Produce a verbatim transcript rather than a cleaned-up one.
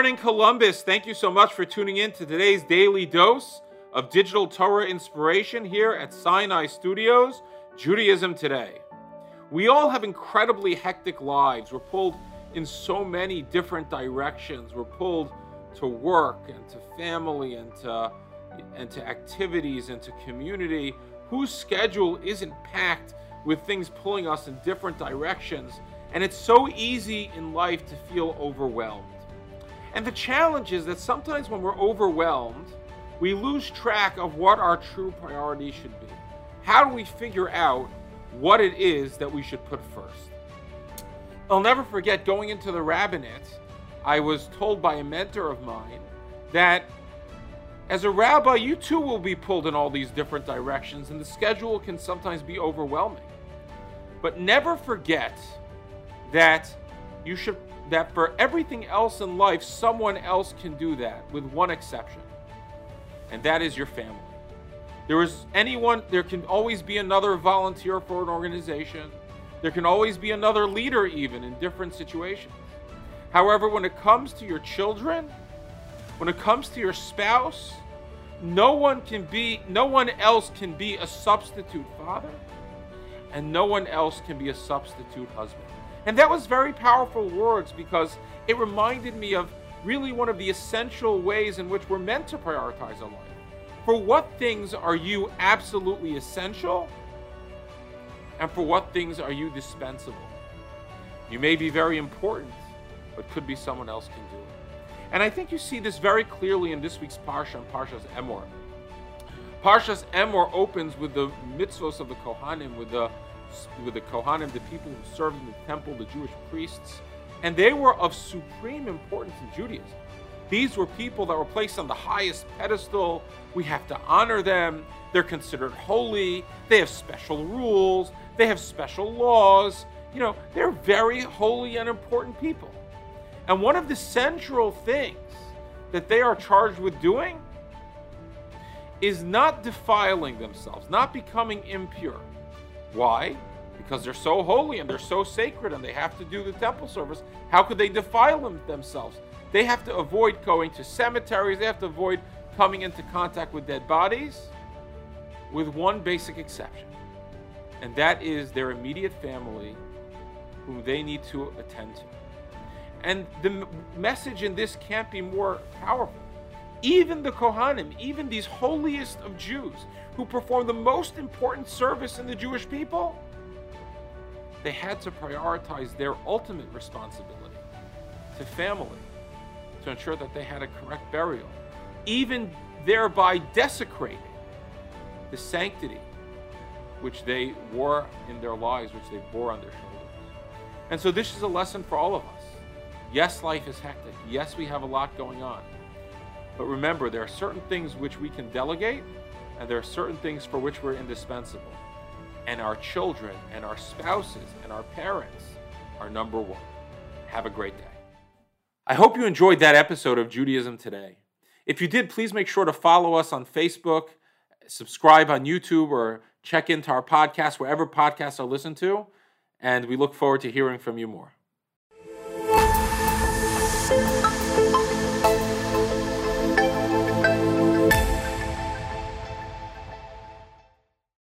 morning, Columbus. Thank you so much for tuning in to today's daily dose of digital Torah inspiration here at Sinai Studios, Judaism Today. We all have incredibly hectic lives. We're pulled in so many different directions. We're pulled to work and to family and to, and to activities and to community. Whose schedule isn't packed with things pulling us in different directions? And it's so easy in life to feel overwhelmed. And the challenge is that sometimes when we're overwhelmed, we lose track of what our true priority should be. How do we figure out what it is that we should put first? I'll never forget going into the rabbinate, I was told by a mentor of mine that as a rabbi, you too will be pulled in all these different directions, and the schedule can sometimes be overwhelming. But never forget that you should that for everything else in life, someone else can do that, with one exception, and that is your family. There is anyone, there can always be another volunteer for an organization. There can always be another leader even in different situations. However, when it comes to your children, when it comes to your spouse, no one can be, no one else can be a substitute father, and no one else can be a substitute husband. And that was very powerful words, because it reminded me of really one of the essential ways in which we're meant to prioritize our life. For what things are you absolutely essential, and for what things are you dispensable? You may be very important, but could be someone else can do it. And I think you see this very clearly in this week's Parsha, and Parsha's Emor. Parsha's Emor opens with the mitzvos of the Kohanim, with the with the Kohanim, the people who served in the temple, the Jewish priests, and they were of supreme importance in Judaism. These were people that were placed on the highest pedestal. We have to honor them. They're considered holy. They have special rules. They have special laws. You know, they're very holy and important people. And one of the central things that they are charged with doing is not defiling themselves, not becoming impure. Why? Because they're so holy and they're so sacred and they have to do the temple service. How could they defile them themselves? They have to avoid going to cemeteries. They have to avoid coming into contact with dead bodies, with one basic exception. And that is their immediate family, whom they need to attend to. And the message in this can't be more powerful. Even the Kohanim, even these holiest of Jews, who performed the most important service in the Jewish people, they had to prioritize their ultimate responsibility to family, to ensure that they had a correct burial, even thereby desecrating the sanctity which they wore in their lives, which they bore on their shoulders. And so this is a lesson for all of us. Yes, life is hectic. Yes, we have a lot going on. But remember, there are certain things which we can delegate, and there are certain things for which we're indispensable. And our children and our spouses and our parents are number one. Have a great day. I hope you enjoyed that episode of Judaism Today. If you did, please make sure to follow us on Facebook, subscribe on YouTube, or check into our podcast wherever podcasts are listened to. And we look forward to hearing from you more.